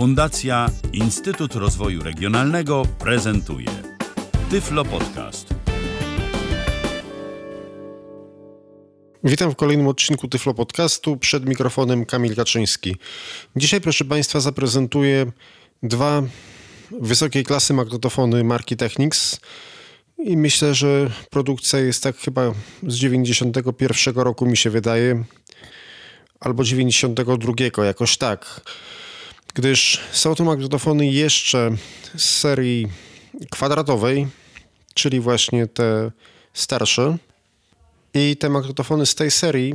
Fundacja Instytut Rozwoju Regionalnego prezentuje Tyflo Podcast. Witam w kolejnym odcinku Tyflo Podcastu. Przed mikrofonem Kamil Kaczyński. Dzisiaj, proszę Państwa, zaprezentuję dwa wysokiej klasy magnetofony marki Technics. I myślę, że produkcja jest tak chyba z 91 roku, mi się wydaje, albo 92, jakoś tak. Gdyż są to magnetofony jeszcze z serii kwadratowej, czyli właśnie te starsze. I te magnetofony z tej serii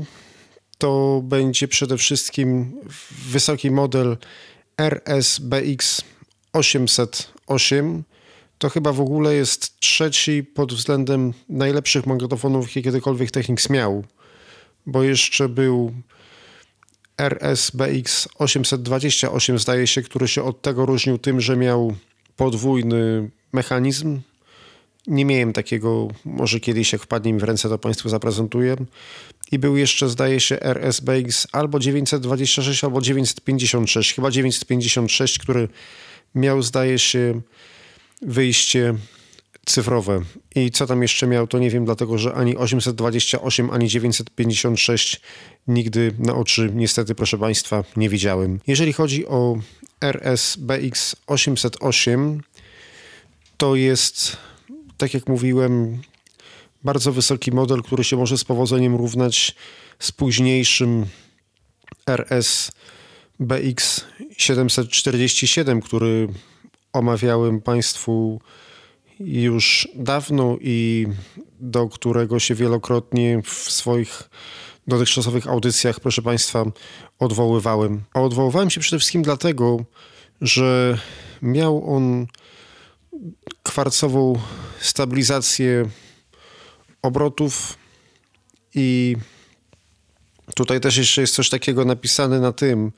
to będzie przede wszystkim wysoki model RS-BX808. To chyba w ogóle jest trzeci pod względem najlepszych magnetofonów, jakie kiedykolwiek Technics miał, bo jeszcze był RS-BX828, zdaje się, który się od tego różnił tym, że miał podwójny mechanizm. Nie miałem takiego, może kiedyś jak wpadnie mi w ręce, to Państwu zaprezentuję. I był jeszcze, zdaje się, RS-BX albo 926, albo 956, chyba 956, który miał, zdaje się, wyjście cyfrowe. I co tam jeszcze miał, to nie wiem, dlatego że ani 828, ani 956 nigdy na oczy, niestety, proszę Państwa, nie widziałem. Jeżeli chodzi o RS-BX808, to jest, tak jak mówiłem, bardzo wysoki model, który się może z powodzeniem równać z późniejszym RS-BX747, który omawiałem Państwu już dawno i do którego się wielokrotnie w swoich dotychczasowych audycjach, proszę Państwa, odwoływałem. A odwoływałem się przede wszystkim dlatego, że miał on kwarcową stabilizację obrotów i tutaj też jeszcze jest coś takiego napisane na tym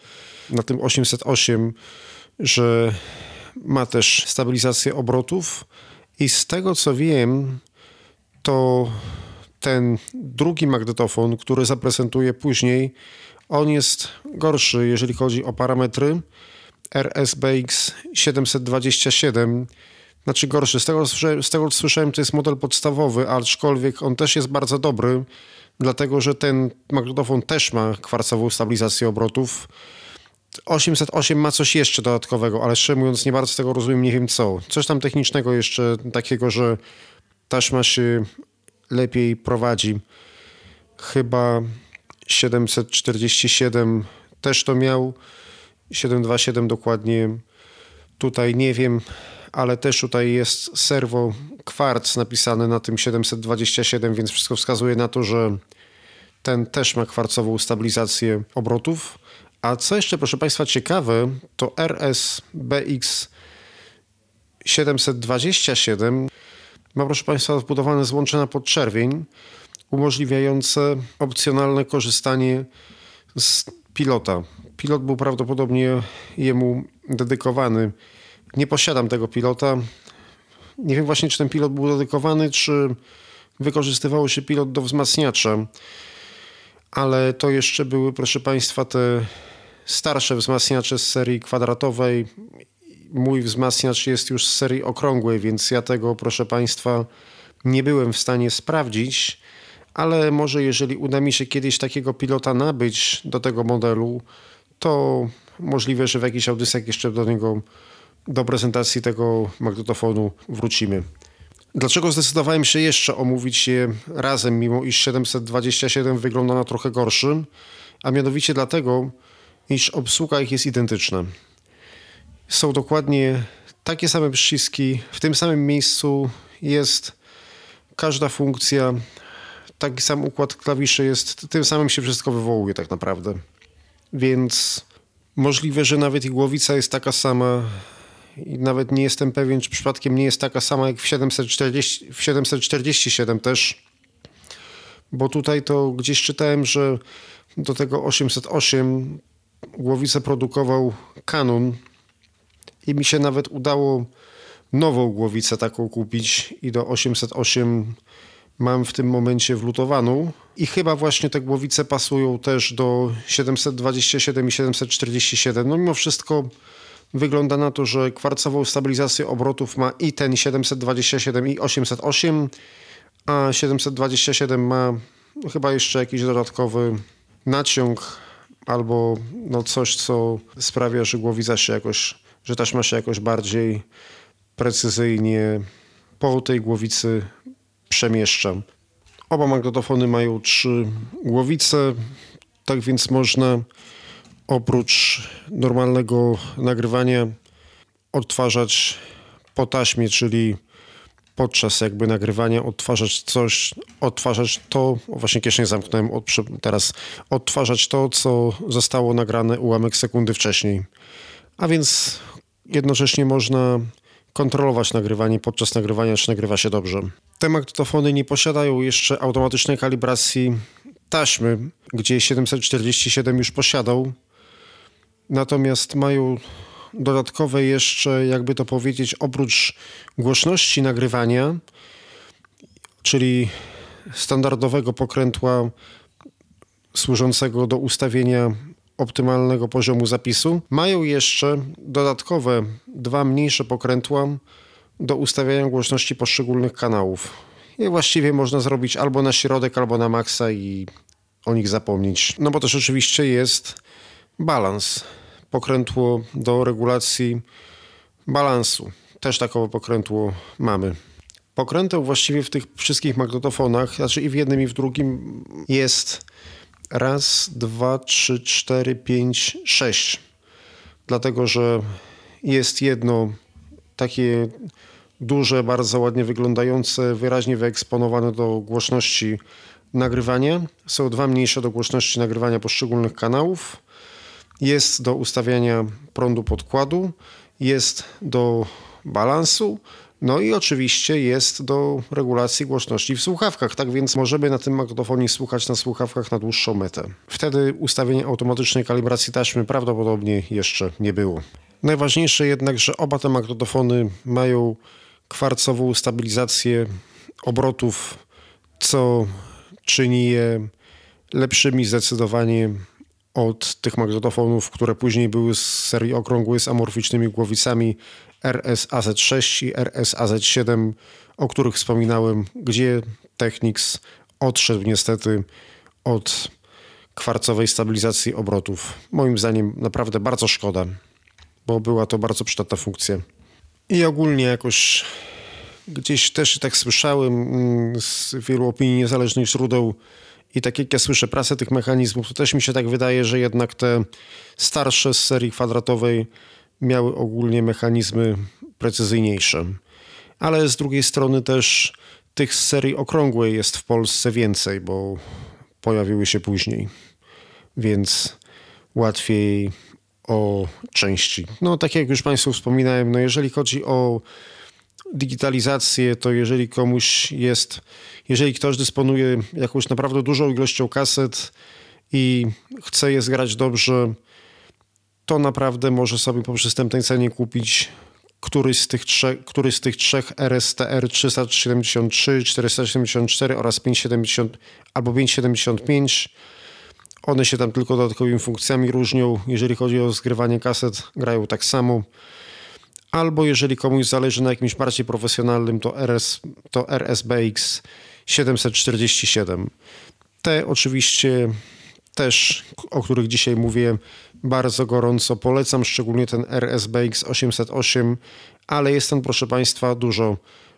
808, że ma też stabilizację obrotów i z tego co wiem, to ten drugi magnetofon, który zaprezentuję później, on jest gorszy, jeżeli chodzi o parametry, RS-BX727, znaczy gorszy, z tego co słyszałem, to jest model podstawowy, aczkolwiek on też jest bardzo dobry, dlatego że ten magnetofon też ma kwarcową stabilizację obrotów. 808 ma coś jeszcze dodatkowego, ale szczerze mówiąc nie bardzo tego rozumiem, nie wiem co. Coś tam technicznego jeszcze takiego, że taśma się lepiej prowadzi. Chyba 747 też to miał, 727 dokładnie. Tutaj nie wiem, ale też tutaj jest serwo kwarc napisane na tym 727, więc wszystko wskazuje na to, że ten też ma kwarcową stabilizację obrotów. A co jeszcze, proszę Państwa, ciekawe, to RS-BX727 ma, proszę Państwa, wbudowane złącze na podczerwień, umożliwiające opcjonalne korzystanie z pilota. Pilot był prawdopodobnie jemu dedykowany. Nie posiadam tego pilota. Nie wiem właśnie, czy ten pilot był dedykowany, czy wykorzystywało się pilot do wzmacniacza. Ale to jeszcze były, proszę Państwa, te starsze wzmacniacze z serii kwadratowej. Mój wzmacniacz jest już z serii okrągłej, więc ja tego, proszę Państwa, nie byłem w stanie sprawdzić, ale może jeżeli uda mi się kiedyś takiego pilota nabyć do tego modelu, to możliwe, że w jakiś audycjach jeszcze do prezentacji tego magnetofonu wrócimy. Dlaczego zdecydowałem się jeszcze omówić je razem, mimo iż 727 wygląda na trochę gorszy? A mianowicie dlatego, iż obsługa ich jest identyczna. Są dokładnie takie same przyciski, w tym samym miejscu jest każda funkcja, taki sam układ klawiszy jest, tym samym się wszystko wywołuje tak naprawdę. Więc możliwe, że nawet i głowica jest taka sama. I nawet nie jestem pewien, czy przypadkiem nie jest taka sama jak w 747 też, bo tutaj to gdzieś czytałem, że do tego 808 głowicę produkował Canon i mi się nawet udało nową głowicę taką kupić i do 808 mam w tym momencie wlutowaną i chyba właśnie te głowice pasują też do 727 i 747, no mimo wszystko Wygląda na to, że kwarcową stabilizację obrotów ma i ten 727 i 808, a 727 ma chyba jeszcze jakiś dodatkowy naciąg albo no coś, co sprawia, że głowica się jakoś, że taśma się jakoś bardziej precyzyjnie po tej głowicy przemieszcza. Oba magnetofony mają 3 głowice, tak więc można oprócz normalnego nagrywania odtwarzać po taśmie, czyli podczas jakby nagrywania odtwarzać coś, odtwarzać to, właśnie kieszeń zamknąłem teraz, odtwarzać to, co zostało nagrane ułamek sekundy wcześniej. A więc jednocześnie można kontrolować nagrywanie podczas nagrywania, czy nagrywa się dobrze. Te magnetofony nie posiadają jeszcze automatycznej kalibracji taśmy, gdzie 747 już posiadał, natomiast mają dodatkowe jeszcze, jakby to powiedzieć, oprócz głośności nagrywania, czyli standardowego pokrętła służącego do ustawienia optymalnego poziomu zapisu, mają jeszcze dodatkowe 2 mniejsze pokrętła do ustawiania głośności poszczególnych kanałów. I właściwie można zrobić albo na środek, albo na maksa i o nich zapomnieć. No bo też oczywiście jest balans. Pokrętło do regulacji balansu. Też takowe pokrętło mamy. Pokręteł właściwie w tych wszystkich magnetofonach, znaczy i w jednym, i w drugim jest 1, 2, 3, 4, 5, 6. Dlatego, że jest jedno takie duże, bardzo ładnie wyglądające, wyraźnie wyeksponowane do głośności nagrywania. Są 2 mniejsze do głośności nagrywania poszczególnych kanałów. Jest do ustawiania prądu podkładu, jest do balansu, no i oczywiście jest do regulacji głośności w słuchawkach, tak więc możemy na tym magnetofonie słuchać na słuchawkach na dłuższą metę. Wtedy ustawienia automatycznej kalibracji taśmy prawdopodobnie jeszcze nie było. Najważniejsze jednak, że oba te magnetofony mają kwarcową stabilizację obrotów, co czyni je lepszymi zdecydowanie od tych magnetofonów, które później były z serii okrągłej z amorficznymi głowicami RS-AZ6 i RS-AZ7, o których wspominałem, gdzie Technics odszedł niestety od kwarcowej stabilizacji obrotów. Moim zdaniem naprawdę bardzo szkoda, bo była to bardzo przydatna funkcja. I ogólnie jakoś gdzieś też tak słyszałem z wielu opinii niezależnych źródeł, i tak jak ja słyszę prasę tych mechanizmów, to też mi się tak wydaje, że jednak te starsze z serii kwadratowej miały ogólnie mechanizmy precyzyjniejsze. Ale z drugiej strony też tych z serii okrągłej jest w Polsce więcej, bo pojawiły się później. Więc łatwiej o części. No tak jak już Państwu wspominałem, no jeżeli chodzi o digitalizację, to jeżeli ktoś dysponuje jakąś naprawdę dużą ilością kaset i chce je zgrać dobrze, to naprawdę może sobie po przystępnej cenie kupić któryś z tych trzech RSTR373, 474 oraz 570 albo 575. One się tam tylko dodatkowymi funkcjami różnią. Jeżeli chodzi o zgrywanie kaset, grają tak samo. Albo jeżeli komuś zależy na jakimś bardziej profesjonalnym, to RS-BX747. Te oczywiście też, o których dzisiaj mówię, bardzo gorąco polecam, szczególnie ten RS-BX808, ale jest on, proszę Państwa, dużo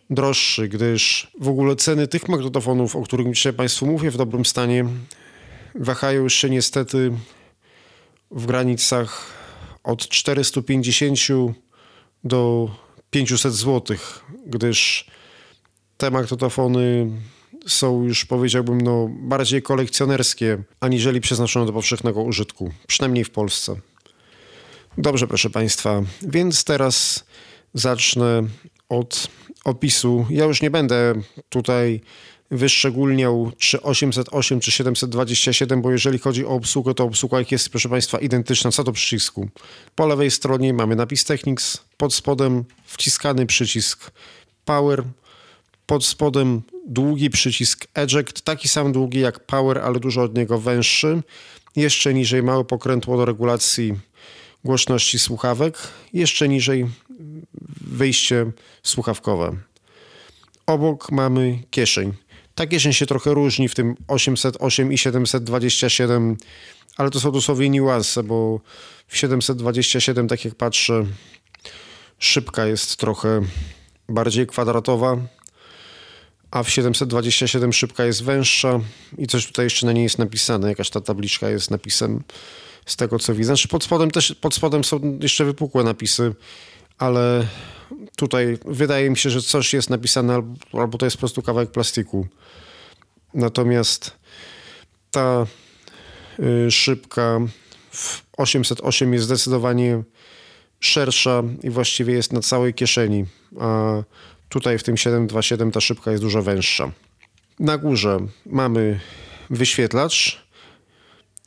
droższy, gdyż w ogóle ceny tych magnetofonów, o których dzisiaj Państwu mówię w dobrym stanie, wahają się niestety w granicach od 450 do 500 zł, gdyż te magnetofony są już, powiedziałbym, no, bardziej kolekcjonerskie, aniżeli przeznaczone do powszechnego użytku, przynajmniej w Polsce. Dobrze, proszę Państwa, więc teraz zacznę od opisu. Ja już nie będę tutaj wyszczególniał czy 808, czy 727, bo jeżeli chodzi o obsługę, to obsługa jest, proszę Państwa, identyczna co do przycisku. Po lewej stronie mamy napis Technics, pod spodem wciskany przycisk Power, pod spodem długi przycisk Eject, taki sam długi jak Power, ale dużo od niego węższy. Jeszcze niżej małe pokrętło do regulacji głośności słuchawek, jeszcze niżej wyjście słuchawkowe. Obok mamy kieszeń. Ta kieszeń się trochę różni w tym 808 i 727, ale to są dosłownie niuanse, bo w 727, tak jak patrzę, szybka jest trochę bardziej kwadratowa, a w 727 szybka jest węższa i coś tutaj jeszcze na niej jest napisane, jakaś ta tabliczka jest napisem z tego, co widzę. Znaczy pod spodem są jeszcze wypukłe napisy, ale tutaj wydaje mi się, że coś jest napisane albo to jest po prostu kawałek plastiku. Natomiast ta szybka w 808 jest zdecydowanie szersza i właściwie jest na całej kieszeni, a tutaj w tym 727 ta szybka jest dużo węższa. Na górze mamy wyświetlacz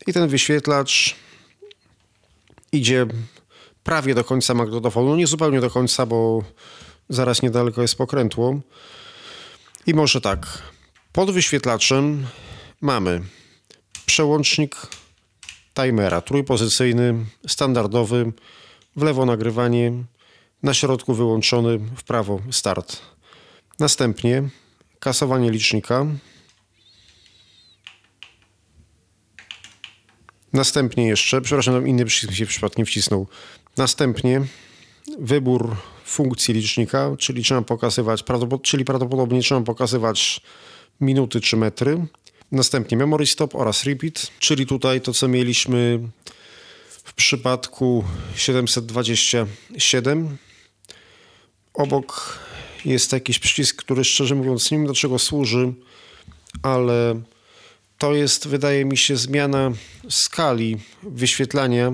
i ten wyświetlacz idzie prawie do końca magnetofonu, nie zupełnie do końca, bo zaraz niedaleko jest pokrętło. I może tak, pod wyświetlaczem mamy przełącznik timera, trójpozycyjny, standardowy, w lewo nagrywanie, na środku wyłączony, w prawo start. Następnie kasowanie licznika. Następnie jeszcze, przepraszam, inny przycisk się przypadkiem wcisnął. Następnie wybór funkcji licznika, czyli trzeba pokazywać, prawdopodobnie trzeba pokazywać minuty czy metry. Następnie memory stop oraz repeat, czyli tutaj to, co mieliśmy w przypadku 727. Obok jest jakiś przycisk, który szczerze mówiąc nie wiem do czego służy, ale to jest, wydaje mi się, zmiana skali wyświetlania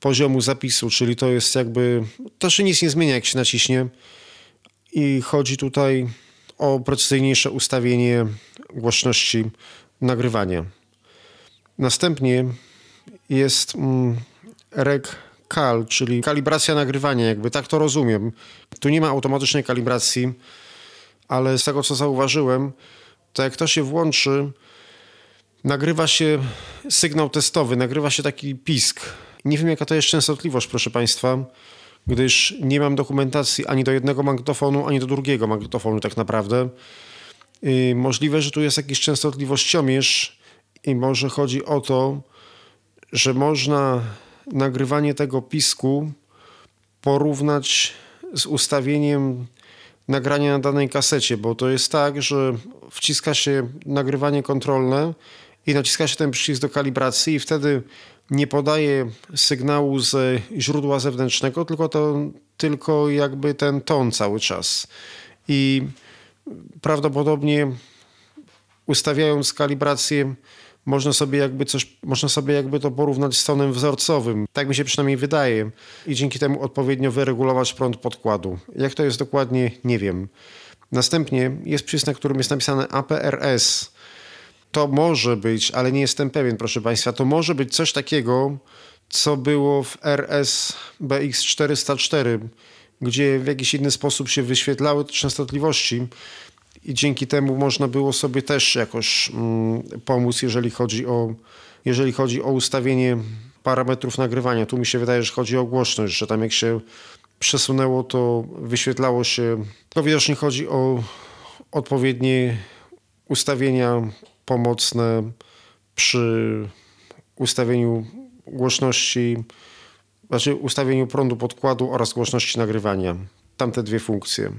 poziomu zapisu, czyli to jest jakby, to się nic nie zmienia jak się naciśnie i chodzi tutaj o precyzyjniejsze ustawienie głośności nagrywania. Następnie jest rec-cal, czyli kalibracja nagrywania, jakby tak to rozumiem. Tu nie ma automatycznej kalibracji, ale z tego co zauważyłem, to jak to się włączy, nagrywa się sygnał testowy, nagrywa się taki pisk. Nie wiem jaka to jest częstotliwość, proszę Państwa, gdyż nie mam dokumentacji ani do jednego magnetofonu, ani do drugiego magnetofonu tak naprawdę. Możliwe, że tu jest jakiś częstotliwościomierz i może chodzi o to, że można nagrywanie tego pisku porównać z ustawieniem nagrania na danej kasecie, bo to jest tak, że wciska się nagrywanie kontrolne i naciska się ten przycisk do kalibracji i wtedy nie podaje sygnału z źródła zewnętrznego, tylko jakby ten ton cały czas. I prawdopodobnie ustawiając kalibrację można sobie jakby to porównać z tonem wzorcowym. Tak mi się przynajmniej wydaje. I dzięki temu odpowiednio wyregulować prąd podkładu. Jak to jest dokładnie, nie wiem. Następnie jest przycisk, na którym jest napisane APRS. To może być, ale nie jestem pewien, proszę Państwa, to może być coś takiego, co było w RS-BX404, gdzie w jakiś inny sposób się wyświetlały częstotliwości. I dzięki temu można było sobie też jakoś pomóc, jeżeli chodzi o ustawienie parametrów nagrywania. Tu mi się wydaje, że chodzi o głośność, że tam jak się przesunęło, to wyświetlało się. To widocznie chodzi o odpowiednie ustawienia pomocne przy ustawieniu głośności, znaczy ustawieniu prądu podkładu oraz głośności nagrywania. Tamte dwie funkcje.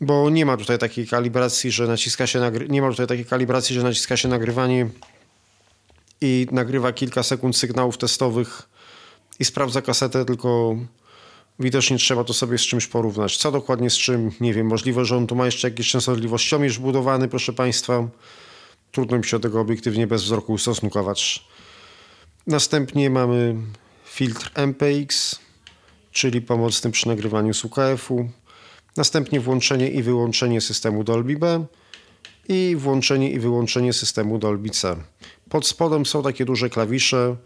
Bo nie ma tutaj takiej kalibracji, że naciska się nagrywanie i nagrywa kilka sekund sygnałów testowych i sprawdza kasetę, tylko widocznie trzeba to sobie z czymś porównać. Co dokładnie z czym? Nie wiem. Możliwe, że on tu ma jeszcze jakieś częstotliwościomierz budowany, proszę Państwa. Trudno mi się do tego obiektywnie bez wzroku ustosunkować. Następnie mamy filtr MPX, czyli pomocny przy nagrywaniu z UKF-u. Następnie włączenie i wyłączenie systemu Dolby B i włączenie i wyłączenie systemu Dolby C. Pod spodem są takie duże klawisze,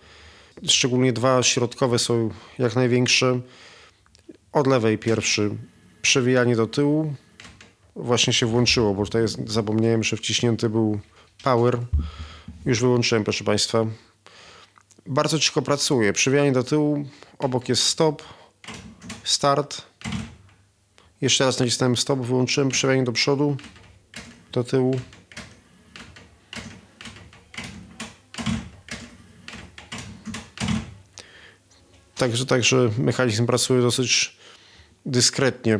szczególnie dwa środkowe są jak największe. Od lewej pierwszy przewijanie do tyłu. Właśnie się włączyło, bo tutaj zapomniałem, że wciśnięty był power. Już wyłączyłem, proszę Państwa. bardzo cicho pracuje. Przewijanie do tyłu, obok jest stop, start. Jeszcze raz nacisnąłem stop, wyłączyłem przewijanie do przodu, do tyłu. Także mechanizm pracuje dosyć dyskretnie.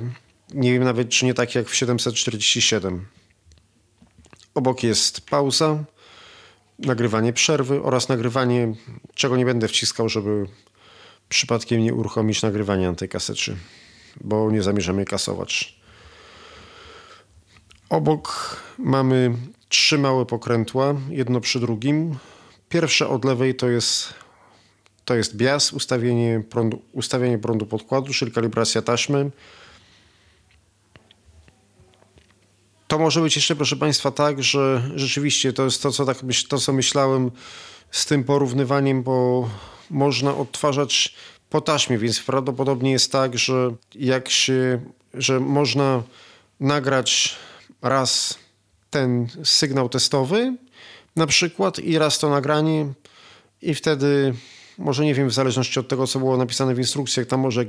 Nie wiem nawet, czy nie tak jak w 747. Obok jest pauza, nagrywanie przerwy oraz nagrywanie, czego nie będę wciskał, żeby przypadkiem nie uruchomić nagrywania na tej kasecie, bo nie zamierzam jej kasować. Obok mamy trzy małe pokrętła, jedno przy drugim. Pierwsze od lewej to jest bias, ustawienie prądu podkładu, czyli kalibracja taśmy. To może być jeszcze, proszę Państwa, tak, że rzeczywiście to jest to, co myślałem z tym porównywaniem, bo można odtwarzać po taśmie, więc prawdopodobnie jest tak, że można nagrać raz ten sygnał testowy na przykład i raz to nagranie i wtedy, może nie wiem, w zależności od tego, co było napisane w instrukcjach, tam może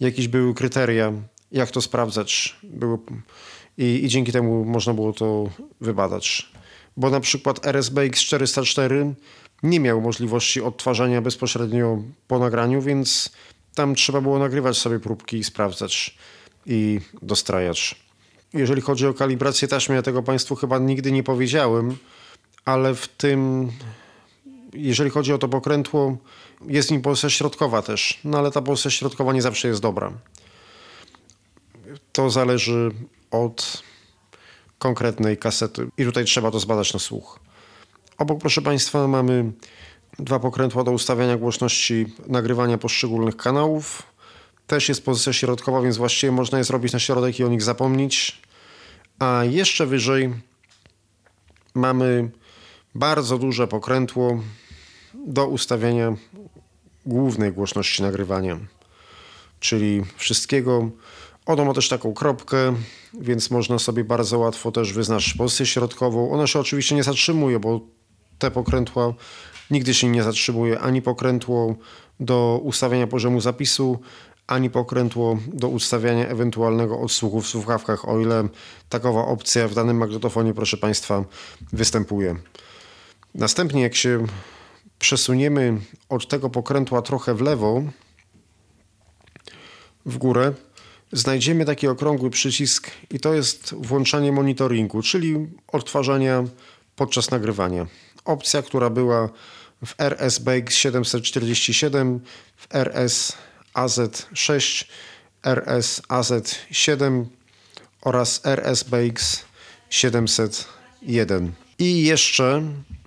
jakieś były kryteria, jak to sprawdzać było. I dzięki temu można było to wybadać. Bo na przykład RS-BX404 nie miał możliwości odtwarzania bezpośrednio po nagraniu, więc tam trzeba było nagrywać sobie próbki i sprawdzać i dostrajać. Jeżeli chodzi o kalibrację taśmy, ja tego Państwu chyba nigdy nie powiedziałem, ale w tym, jeżeli chodzi o to pokrętło, jest nim polsa środkowa też, no ale ta polsa środkowa nie zawsze jest dobra. To zależy od konkretnej kasety i tutaj trzeba to zbadać na słuch. Obok, proszę Państwa, mamy dwa pokrętła do ustawiania głośności nagrywania poszczególnych kanałów. Też jest pozycja środkowa, więc właściwie można je zrobić na środek i o nich zapomnieć. A jeszcze wyżej mamy bardzo duże pokrętło do ustawiania głównej głośności nagrywania, czyli wszystkiego. Ono ma też taką kropkę, więc można sobie bardzo łatwo też wyznaczyć pozycję środkową. Ona się oczywiście nie zatrzymuje, bo te pokrętła nigdy się nie zatrzymuje. Ani pokrętło do ustawiania poziomu zapisu, ani pokrętło do ustawiania ewentualnego odsłuchu w słuchawkach, o ile takowa opcja w danym magnetofonie, proszę Państwa, występuje. Następnie, jak się przesuniemy od tego pokrętła trochę w lewo, w górę, znajdziemy taki okrągły przycisk i to jest włączanie monitoringu, czyli odtwarzania podczas nagrywania. Opcja, która była w RS-BX747, w RS-AZ6, RS-AZ7 oraz RS-BX701. I jeszcze,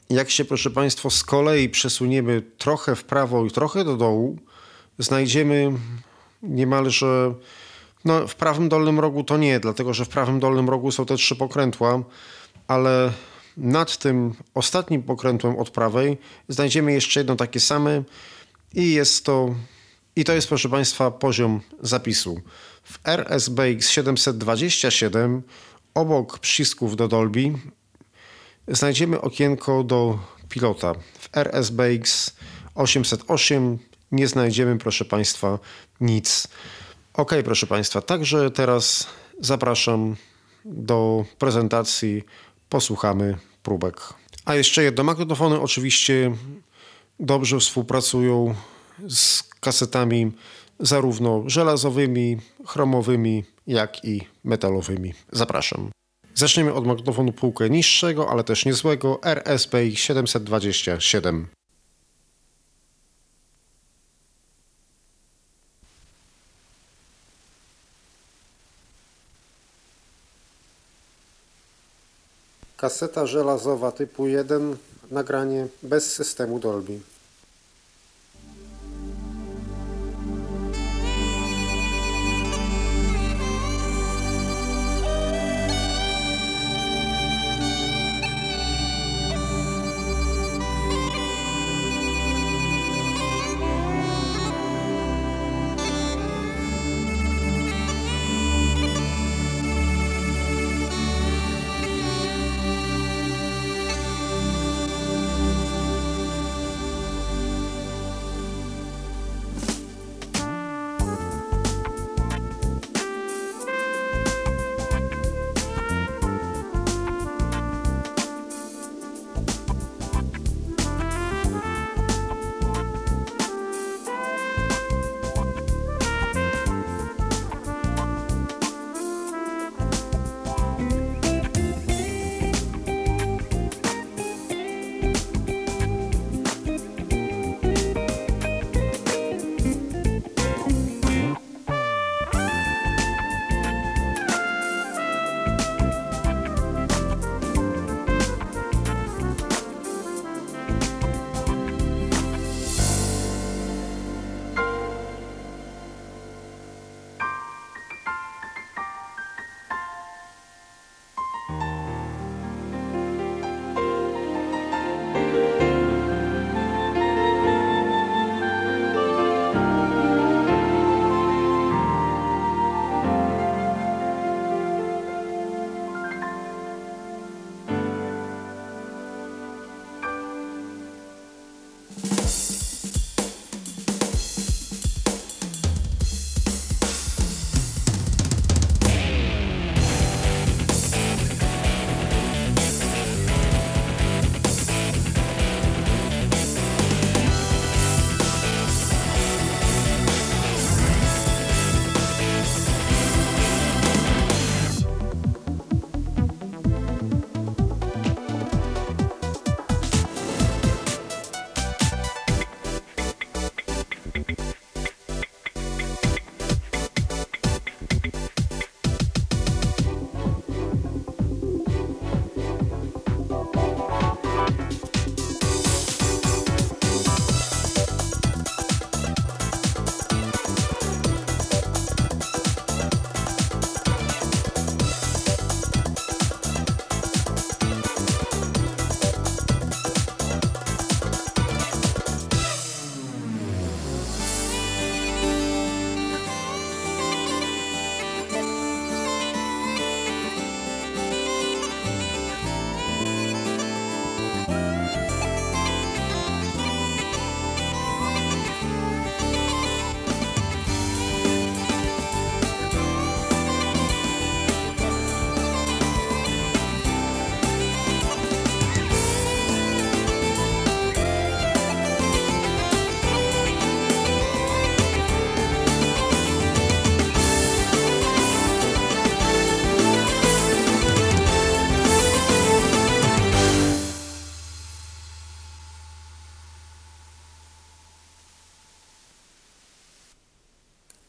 jak się, proszę Państwa, z kolei przesuniemy trochę w prawo i trochę do dołu, znajdziemy niemalże... No, w prawym dolnym rogu to nie, dlatego że w prawym dolnym rogu są te trzy pokrętła, ale nad tym ostatnim pokrętłem od prawej znajdziemy jeszcze jedno takie same i to jest, proszę Państwa, poziom zapisu. W RS-BX727 obok przycisków do Dolby znajdziemy okienko do pilota. W RS-BX808 nie znajdziemy, proszę Państwa, nic. Ok, proszę Państwa, także teraz zapraszam do prezentacji, posłuchamy próbek. A jeszcze jedno, magnetofony oczywiście dobrze współpracują z kasetami zarówno żelazowymi, chromowymi, jak i metalowymi. Zapraszam. Zaczniemy od magnetofonu półkę niższego, ale też niezłego, RS-BX727. Kaseta żelazowa typu 1, nagranie bez systemu Dolby.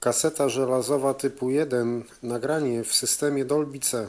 Kaseta żelazowa typu 1, nagranie w systemie Dolby C.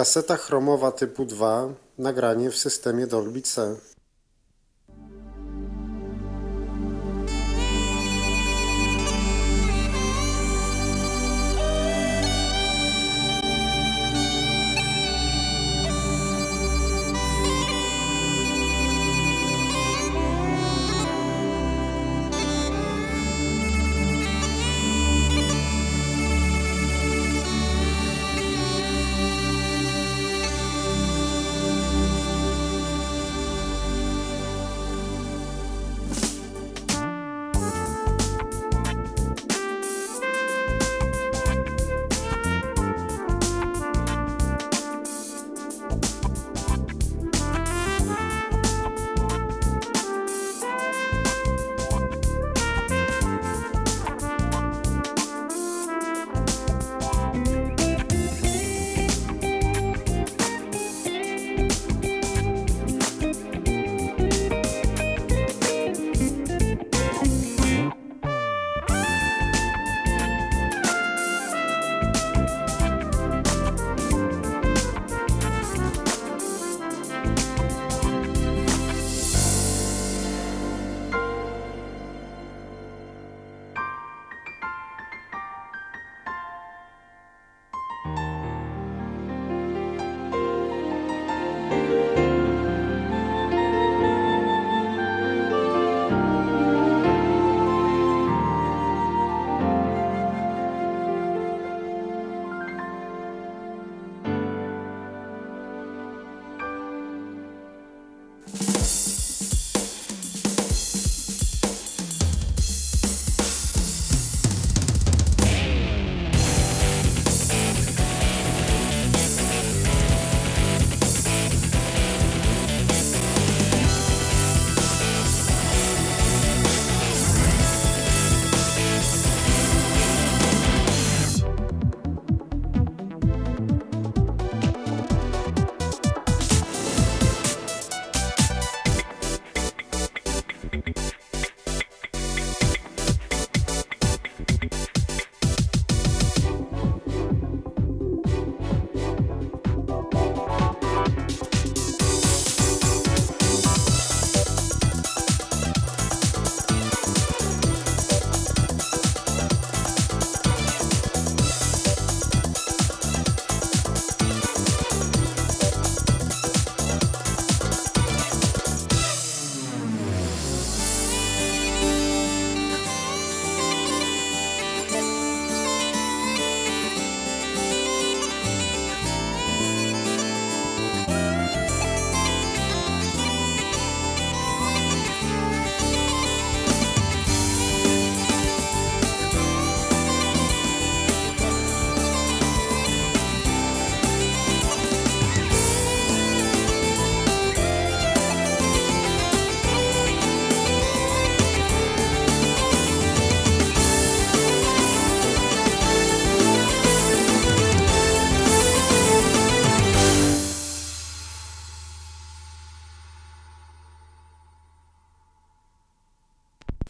Kaseta chromowa typu 2, nagranie w systemie Dolby C.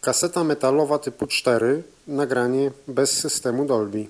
Kaseta metalowa typu 4, nagranie bez systemu Dolby.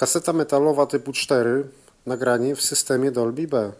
Kaseta metalowa typu 4, nagranie w systemie Dolby B.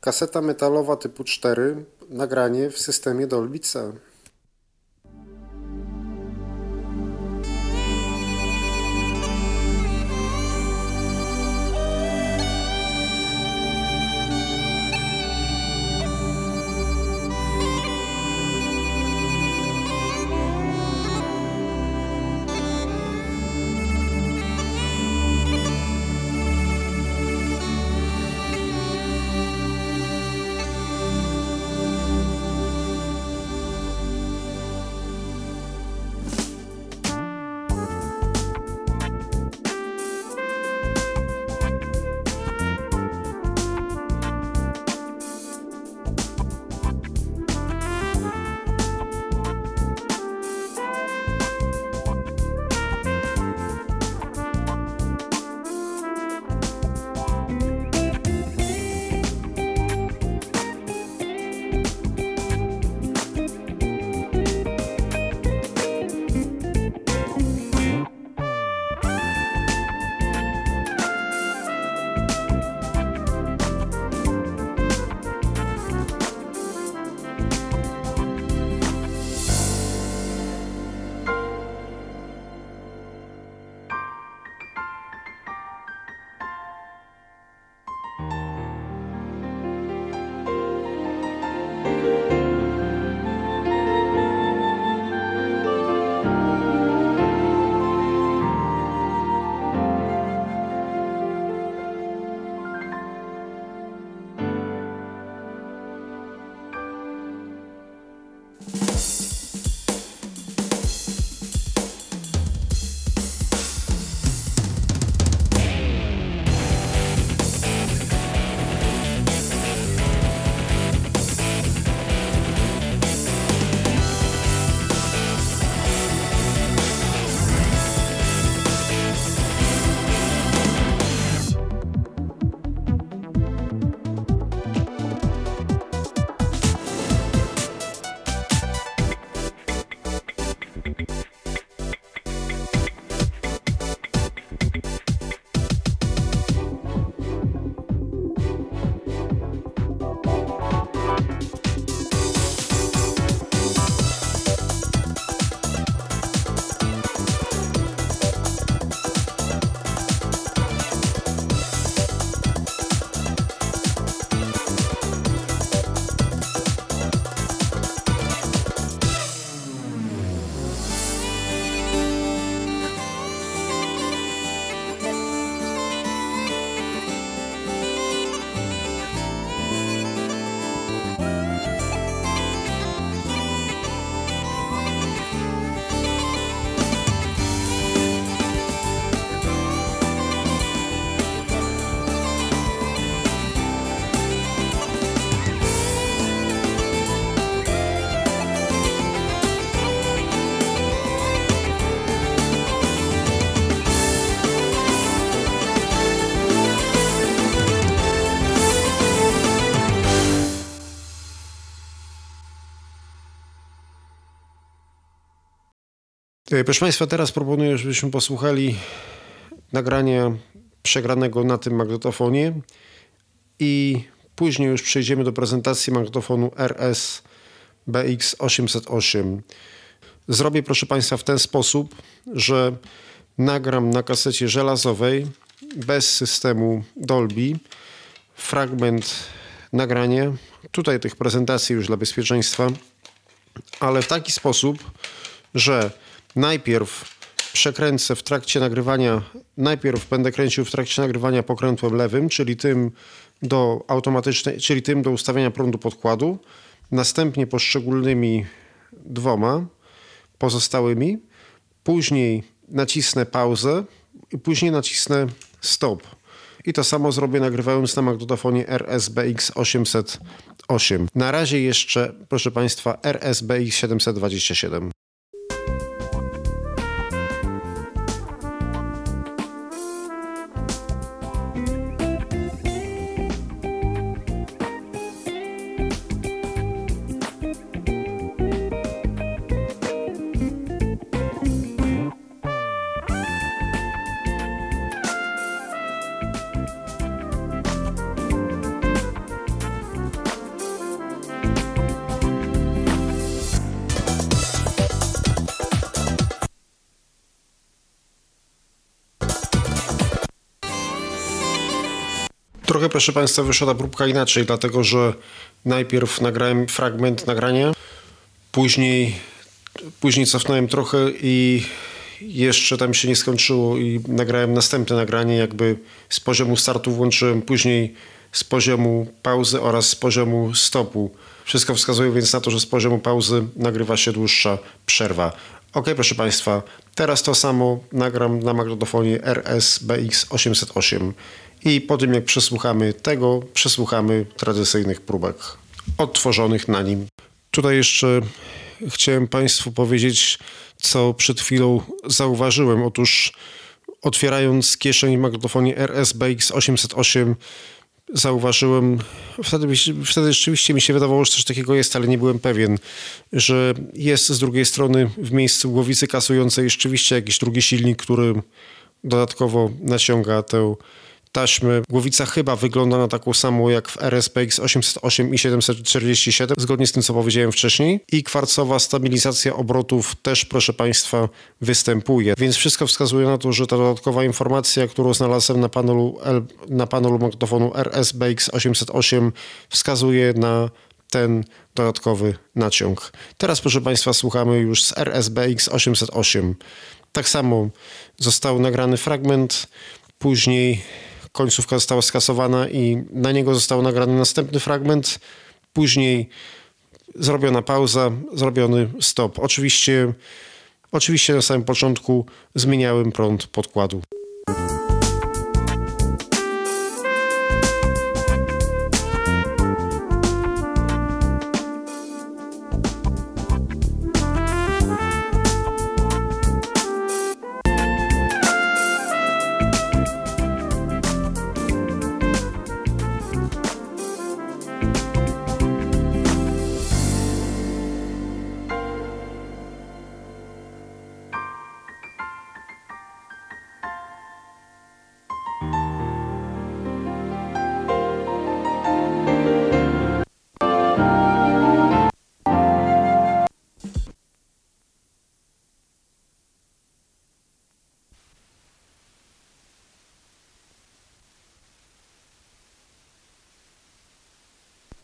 Kaseta metalowa typu 4, nagranie w systemie Dolby C. Proszę Państwa, teraz proponuję, żebyśmy posłuchali nagrania przegranego na tym magnetofonie i później już przejdziemy do prezentacji magnetofonu RS-BX808. Zrobię, proszę Państwa, w ten sposób, że nagram na kasecie żelazowej bez systemu Dolby fragment nagrania, tutaj tych prezentacji już dla bezpieczeństwa, ale w taki sposób, że najpierw będę kręcił w trakcie nagrywania pokrętłem lewym, czyli tym do ustawiania prądu podkładu, następnie poszczególnymi dwoma pozostałymi, później nacisnę pauzę i później nacisnę stop. I to samo zrobię, nagrywając na magnetofonie RS-BX808. Na razie jeszcze, proszę Państwa, RS-BX727. Trochę, proszę Państwa, wyszła ta próbka inaczej, dlatego że najpierw nagrałem fragment nagrania, później cofnąłem trochę i jeszcze tam się nie skończyło i nagrałem następne nagranie, jakby z poziomu startu włączyłem, później z poziomu pauzy oraz z poziomu stopu. Wszystko wskazuje więc na to, że z poziomu pauzy nagrywa się dłuższa przerwa. Ok, proszę Państwa, teraz to samo nagram na magnetofonie RS-BX808. I po tym, jak przesłuchamy tego, przesłuchamy tradycyjnych próbek odtworzonych na nim. Tutaj jeszcze chciałem Państwu powiedzieć, co przed chwilą zauważyłem. Otóż otwierając kieszeń w magnetofonie RS-BX808 zauważyłem, wtedy rzeczywiście mi się wydawało, że coś takiego jest, ale nie byłem pewien, że jest z drugiej strony w miejscu głowicy kasującej rzeczywiście jakiś drugi silnik, który dodatkowo naciąga tę taśmy. Głowica chyba wygląda na taką samą jak w RS-BX808 i 747, zgodnie z tym, co powiedziałem wcześniej. I kwarcowa stabilizacja obrotów też, proszę Państwa, występuje. Więc wszystko wskazuje na to, że ta dodatkowa informacja, którą znalazłem na panelu magnetofonu RS-BX808, wskazuje na ten dodatkowy naciąg. Teraz, proszę Państwa, słuchamy już z RS-BX808. Tak samo został nagrany fragment, później końcówka została skasowana i na niego został nagrany następny fragment. Później zrobiona pauza, zrobiony stop. Oczywiście na samym początku zmieniałem prąd podkładu.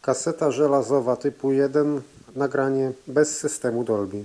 Kaseta żelazowa typu 1, nagranie bez systemu Dolby.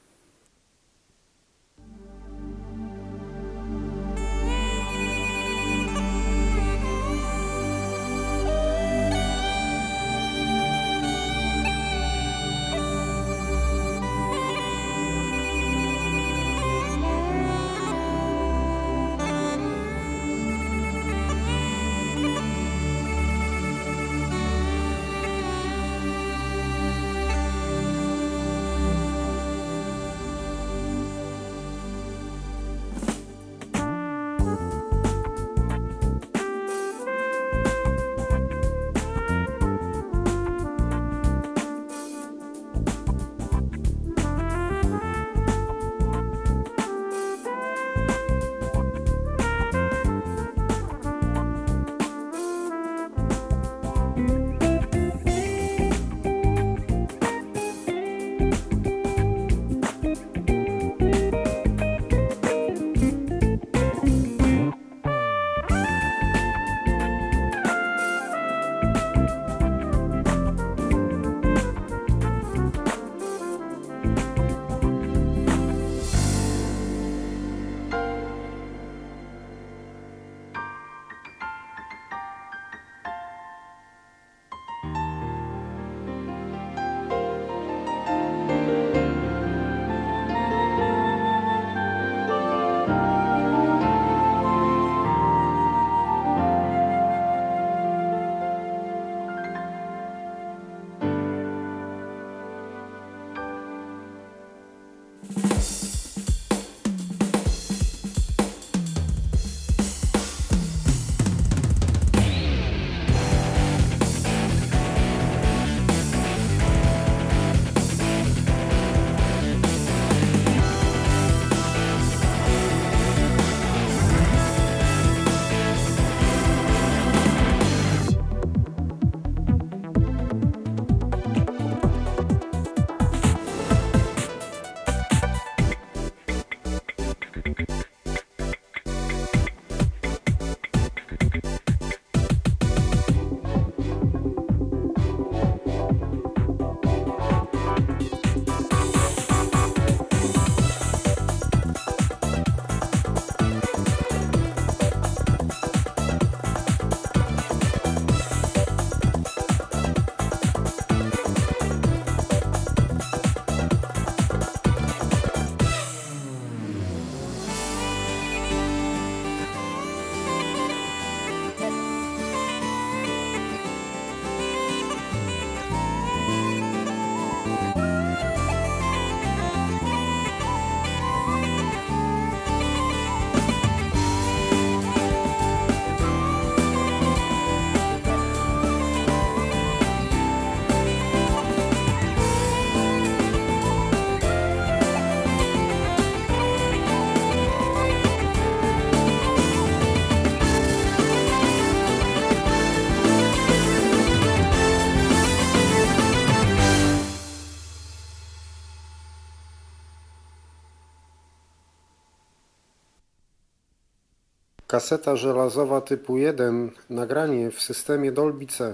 Kaseta żelazowa typu 1, nagranie w systemie Dolby C.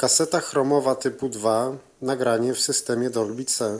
Kaseta chromowa typu 2, nagranie w systemie Dolby C.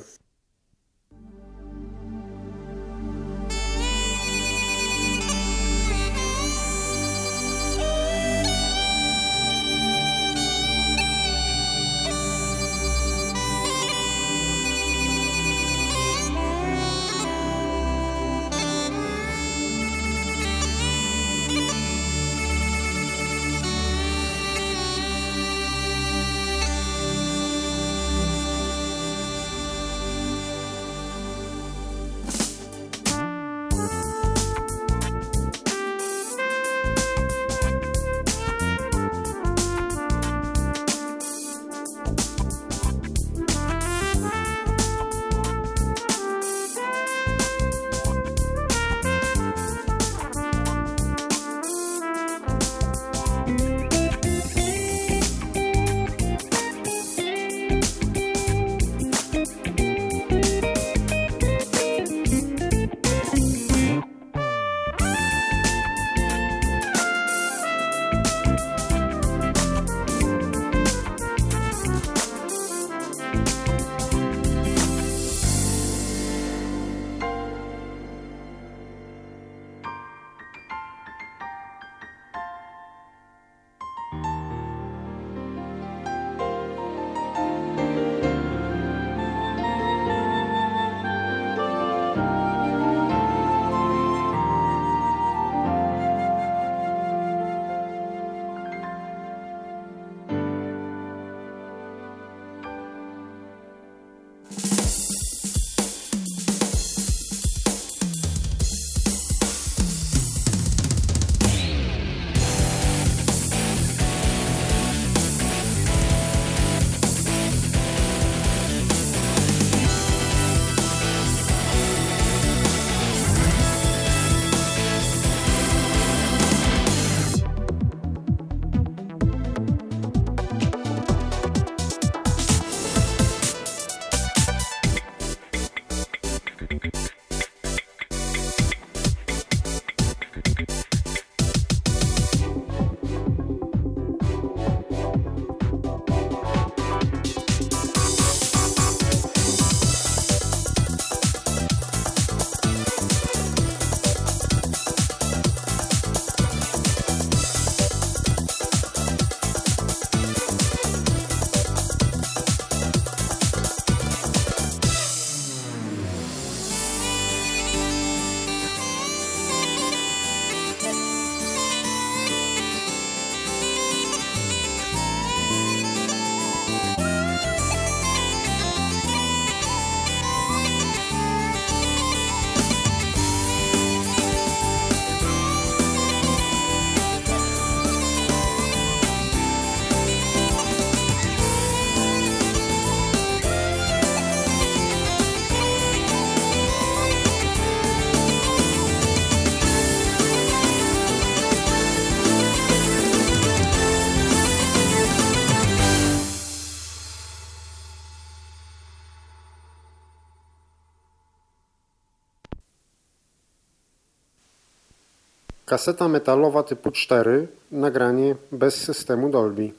Kaseta metalowa typu 4, nagranie bez systemu Dolby.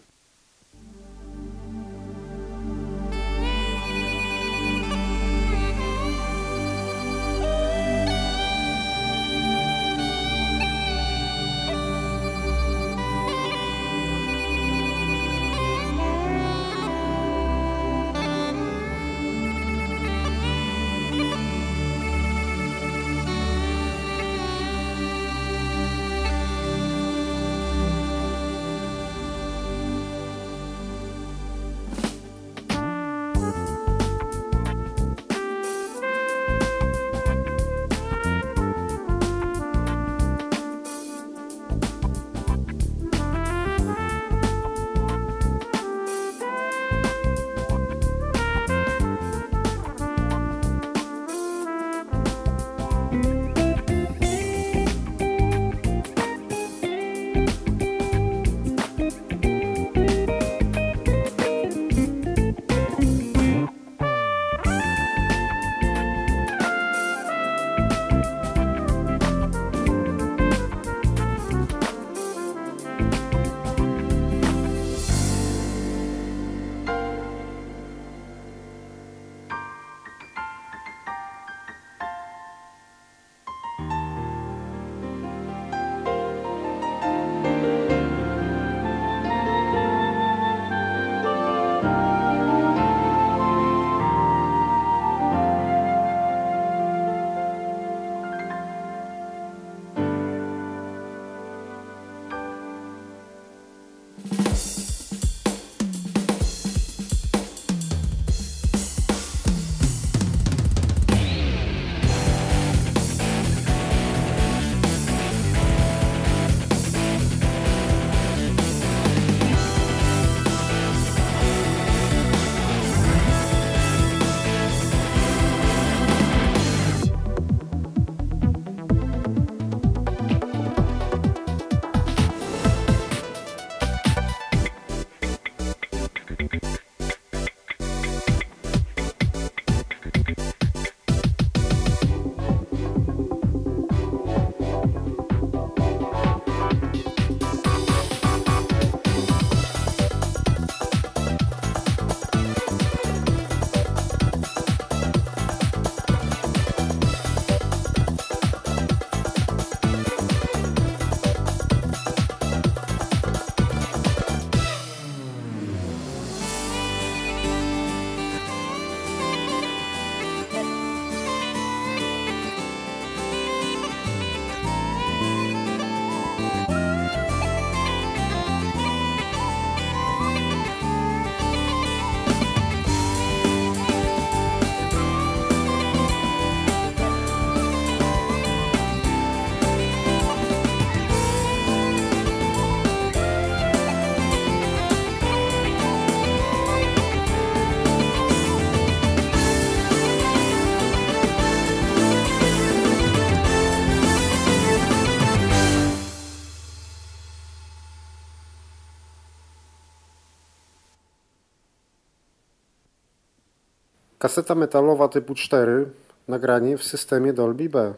Kaseta metalowa typu 4, nagranie w systemie Dolby B.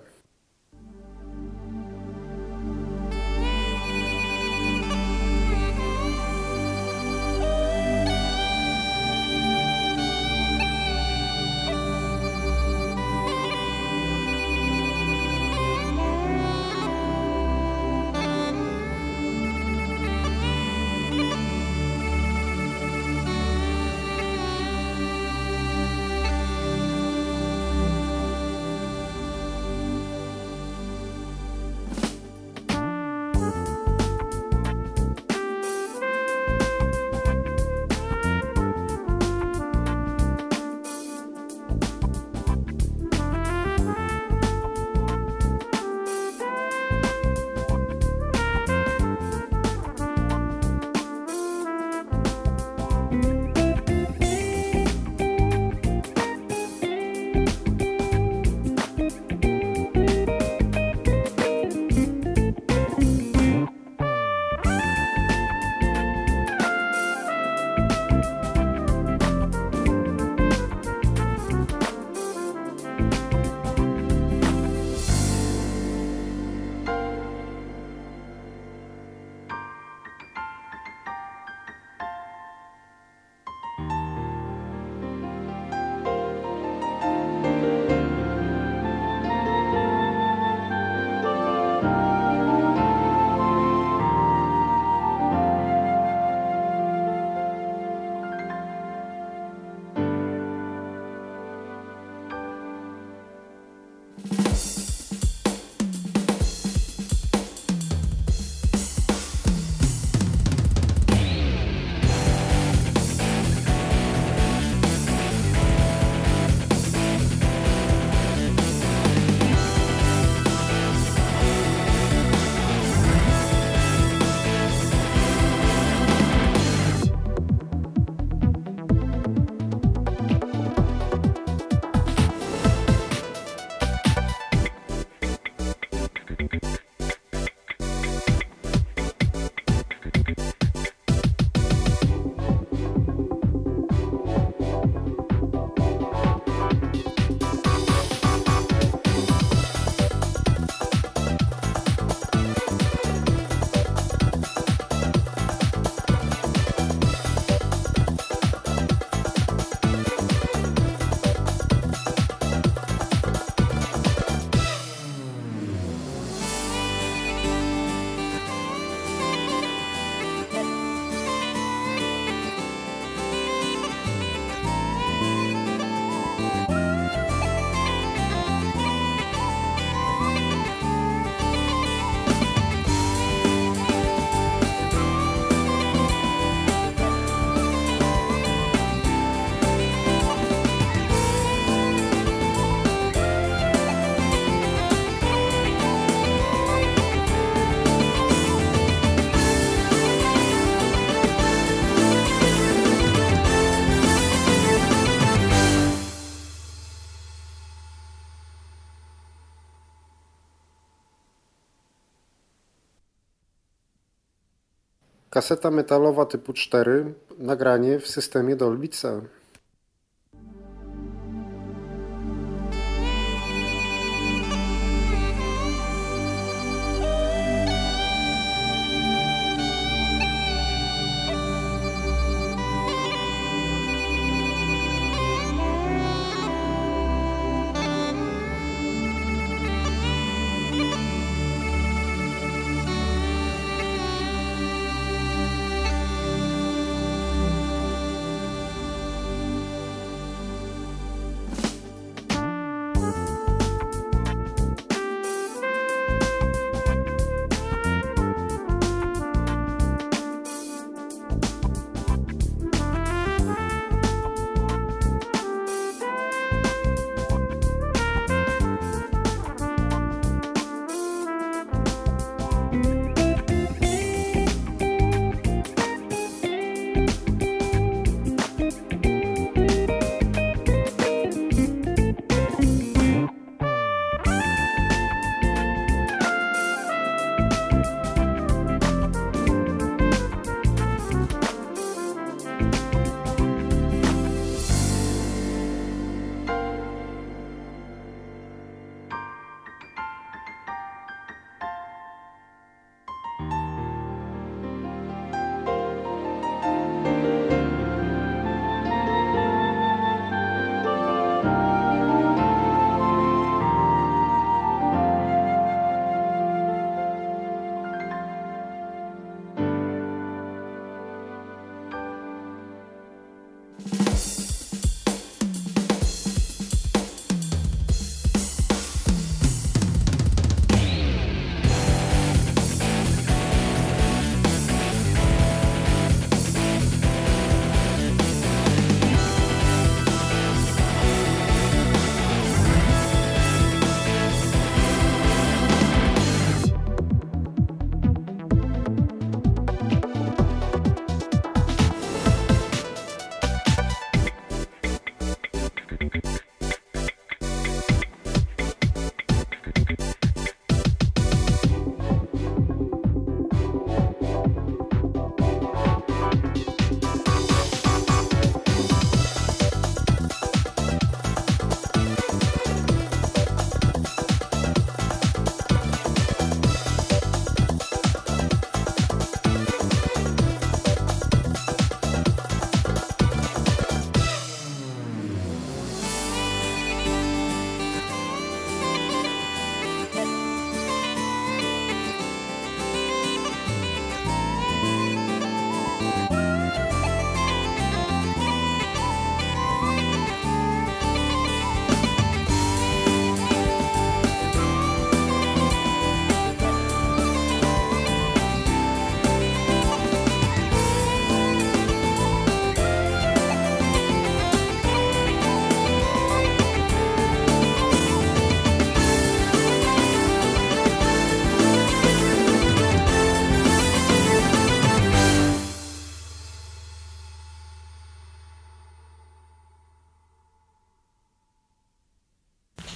Kaseta metalowa typu 4, nagranie w systemie Dolby C.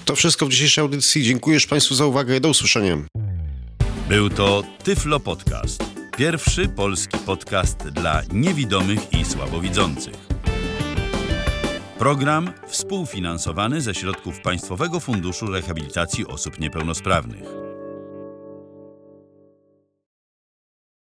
To wszystko w dzisiejszej audycji. Dziękuję Państwu za uwagę i do usłyszenia. Był to Tyflo Podcast. Pierwszy polski podcast dla niewidomych i słabowidzących. Program współfinansowany ze środków Państwowego Funduszu Rehabilitacji Osób Niepełnosprawnych.